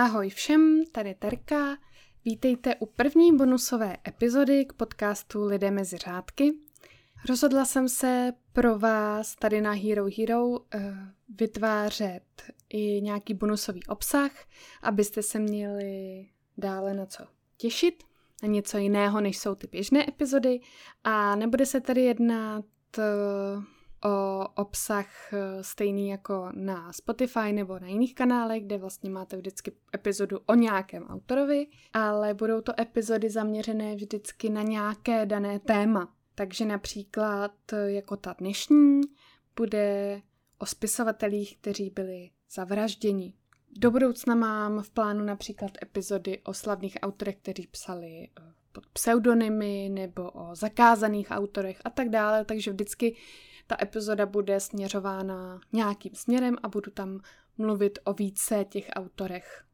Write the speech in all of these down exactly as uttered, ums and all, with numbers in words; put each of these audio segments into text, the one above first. Ahoj všem, tady Terka. Vítejte u první bonusové epizody k podcastu Lidé mezi řádky. Rozhodla jsem se pro vás tady na Hero Hero uh, vytvářet i nějaký bonusový obsah, abyste se měli dále na co těšit, na něco jiného, než jsou ty běžné epizody. A nebude se tady jednat uh, o obsah stejný jako na Spotify nebo na jiných kanálech, kde vlastně máte vždycky epizodu o nějakém autorovi, ale budou to epizody zaměřené vždycky na nějaké dané téma. Takže například jako ta dnešní bude o spisovatelích, kteří byli zavražděni. Do budoucna mám v plánu například epizody o slavných autorech, kteří psali pod pseudonymy nebo o zakázaných autorech a tak dále, takže vždycky ta epizoda bude směřována nějakým směrem a budu tam mluvit o více těch autorech.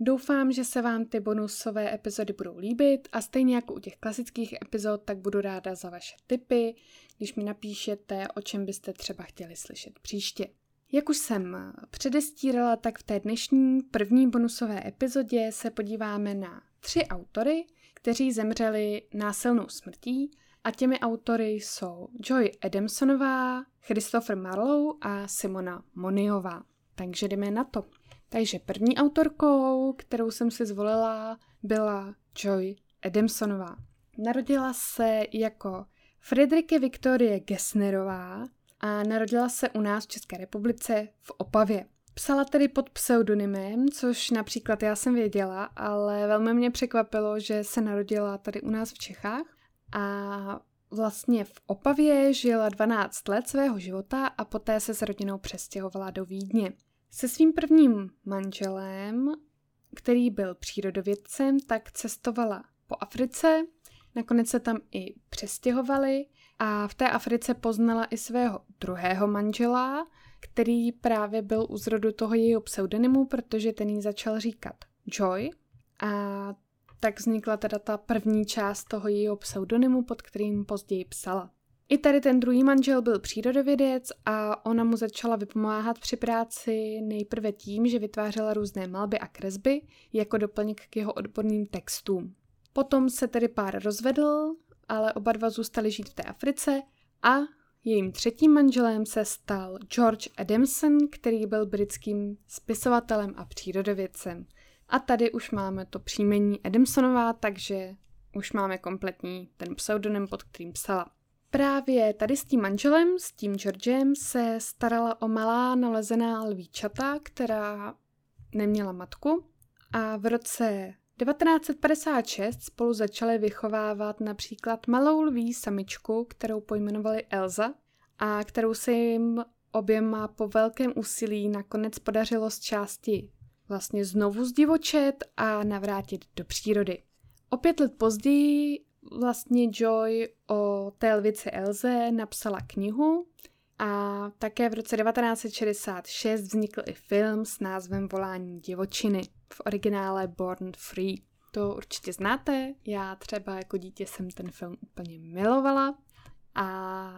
Doufám, že se vám ty bonusové epizody budou líbit a stejně jako u těch klasických epizod, tak budu ráda za vaše tipy, když mi napíšete, o čem byste třeba chtěli slyšet příště. Jak už jsem předestírala, tak v té dnešní první bonusové epizodě se podíváme na tři autory, kteří zemřeli násilnou smrtí, a těmi autory jsou Joy Adamsonová, Christopher Marlowe a Simona Moniová. Takže jdeme na to. Takže první autorkou, kterou jsem si zvolila, byla Joy Adamsonová. Narodila se jako Friedrike Viktorie Gessnerová a narodila se u nás v České republice v Opavě. Psala tedy pod pseudonymem, což například já jsem věděla, ale velmi mě překvapilo, že se narodila tady u nás v Čechách. A vlastně v Opavě žila dvanáct let svého života a poté se s rodinou přestěhovala do Vídně. Se svým prvním manželem, který byl přírodovědcem, tak cestovala po Africe, nakonec se tam i přestěhovali a v té Africe poznala i svého druhého manžela, který právě byl u zrodu toho jejího pseudonymu, protože ten jí začal říkat Joy a tak vznikla teda ta první část toho jejího pseudonymu, pod kterým později psala. I tady ten druhý manžel byl přírodovědec a ona mu začala vypomáhat při práci nejprve tím, že vytvářela různé malby a kresby jako doplněk k jeho odborným textům. Potom se tedy pár rozvedl, ale oba dva zůstali žít v té Africe a jejím třetím manželem se stal George Adamson, který byl britským spisovatelem a přírodovědcem. A tady už máme to příjmení Adamsonová, takže už máme kompletní ten pseudonym, pod kterým psala. Právě tady s tím manželem, s tím Georgem, se starala o malá nalezená lvíčata, která neměla matku. A v roce devatenáct padesát šest spolu začali vychovávat například malou lví samičku, kterou pojmenovali Elsa a kterou se jim oběma po velkém úsilí nakonec podařilo z části vlastně znovu zdivočet a navrátit do přírody. O pět let později vlastně Joy o té lvici Elze napsala knihu a také v roce devatenáct šedesát šest vznikl i film s názvem Volání divočiny, v originále Born Free. To určitě znáte, já třeba jako dítě jsem ten film úplně milovala a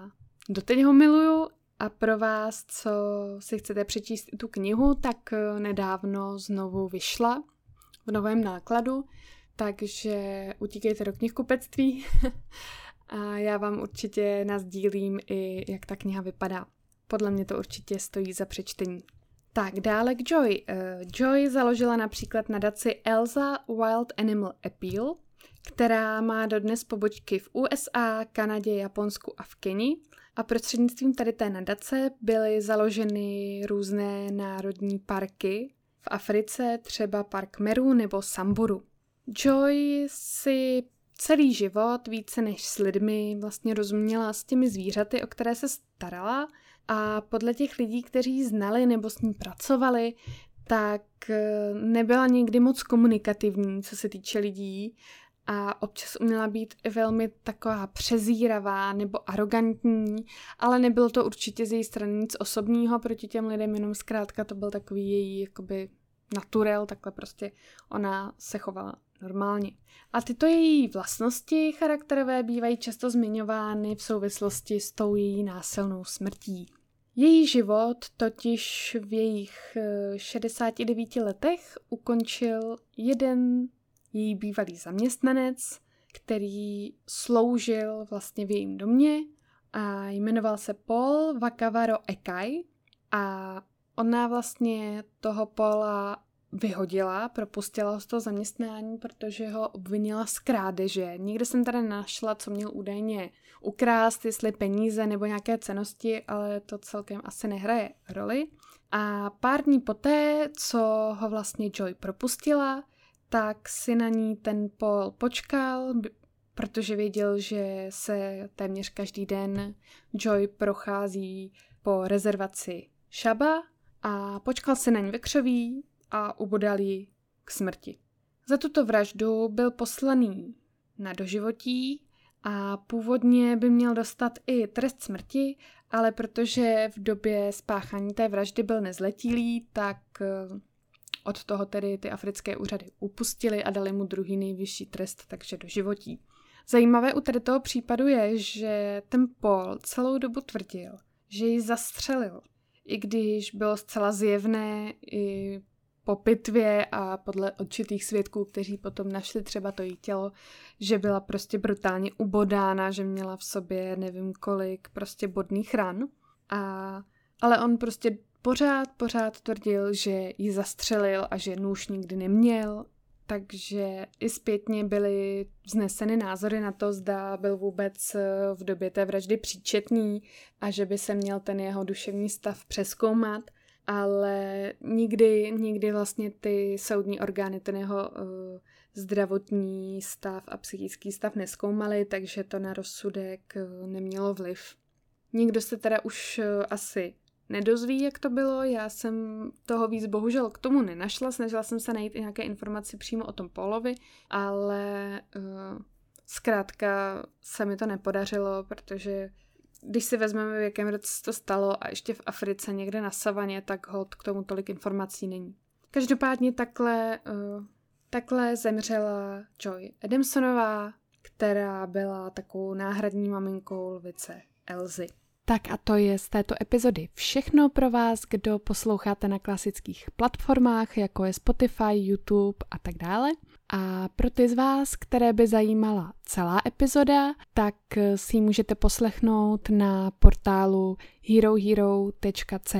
doteď ho miluju. A pro vás, co si chcete přečíst tu knihu, tak nedávno znovu vyšla v novém nákladu, takže utíkejte do knihkupectví a já vám určitě nasdílím i, jak ta kniha vypadá. Podle mě to určitě stojí za přečtení. Tak dále k Joy. Joy založila například nadaci Elsa Wild Animal Appeal, která má dodnes pobočky v U S A, Kanadě, Japonsku a v Kenii. A prostřednictvím tady té nadace byly založeny různé národní parky v Africe, třeba park Meru nebo Samburu. Joy si celý život více než s lidmi vlastně rozuměla s těmi zvířaty, o které se starala a podle těch lidí, kteří ji znali nebo s ní pracovali, tak nebyla nikdy moc komunikativní, co se týče lidí, a občas uměla být i velmi taková přezíravá nebo arrogantní, ale nebylo to určitě z její strany nic osobního proti těm lidem, jenom zkrátka to byl takový její jakoby naturel, takhle prostě ona se chovala normálně. A tyto její vlastnosti charakterové bývají často zmiňovány v souvislosti s tou její násilnou smrtí. Její život totiž v jejich šedesáti devíti letech ukončil jeden její bývalý zaměstnanec, který sloužil vlastně v jejím domě a jmenoval se Paul Vakavaro Ekai a ona vlastně toho Paula vyhodila, propustila ho z toho zaměstnání, protože ho obvinila z krádeže. Nikde jsem tady našla, co měl údajně ukrást, jestli peníze nebo nějaké cennosti, ale to celkem asi nehraje roli. A pár dní poté, co ho vlastně Joy propustila, tak si na ní ten Paul počkal, protože věděl, že se téměř každý den Joy prochází po rezervaci Shaba a počkal si na ní ve křoví a ubodal ji k smrti. Za tuto vraždu byl poslaný na doživotí a původně by měl dostat i trest smrti, ale protože v době spáchání té vraždy byl nezletilý, tak od toho tedy ty africké úřady upustily a dali mu druhý nejvyšší trest, takže doživotí. Zajímavé u tady toho případu je, že ten Paul celou dobu tvrdil, že ji zastřelil, i když bylo zcela zjevné i po pitvě a podle určitých svědků, kteří potom našli třeba to její tělo, že byla prostě brutálně ubodána, že měla v sobě nevím kolik prostě bodných ran. A, ale on prostě pořád, pořád tvrdil, že ji zastřelil a že nůž nikdy neměl, takže i zpětně byly vzneseny názory na to, zda byl vůbec v době té vraždy příčetný a že by se měl ten jeho duševní stav přezkoumat, ale nikdy, nikdy vlastně ty soudní orgány ten jeho uh, zdravotní stav a psychický stav nezkoumaly, takže to na rozsudek uh, nemělo vliv. Nikdo se teda už uh, asi nedozví, jak to bylo, já jsem toho víc bohužel k tomu nenašla, snažila jsem se najít i nějaké informace přímo o tom Paulovi, ale uh, zkrátka se mi to nepodařilo, protože když si vezmeme, v jakém roce to stalo a ještě v Africe někde na savaně, tak hod k tomu tolik informací není. Každopádně takhle, uh, takhle zemřela Joy Adamsonová, která byla takovou náhradní maminkou lvice Elzy. Tak a to je z této epizody všechno pro vás, kdo posloucháte na klasických platformách, jako je Spotify, YouTube a tak dále. A pro ty z vás, které by zajímala celá epizoda, tak si ji můžete poslechnout na portálu herohero tečka co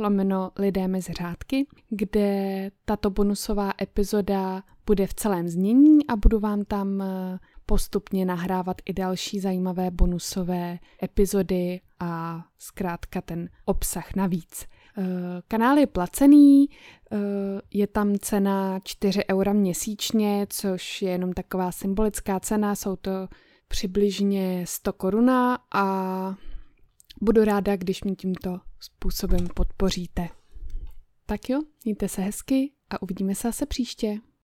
lomeno lidé mezi řádky, kde tato bonusová epizoda bude v celém znění a budu vám tam postupně nahrávat i další zajímavé bonusové epizody a zkrátka ten obsah navíc. Kanál je placený, je tam cena čtyři eura měsíčně, což je jenom taková symbolická cena, jsou to přibližně sto koruna a budu ráda, když mě tímto způsobem podpoříte. Tak jo, mějte se hezky a uvidíme se zase příště.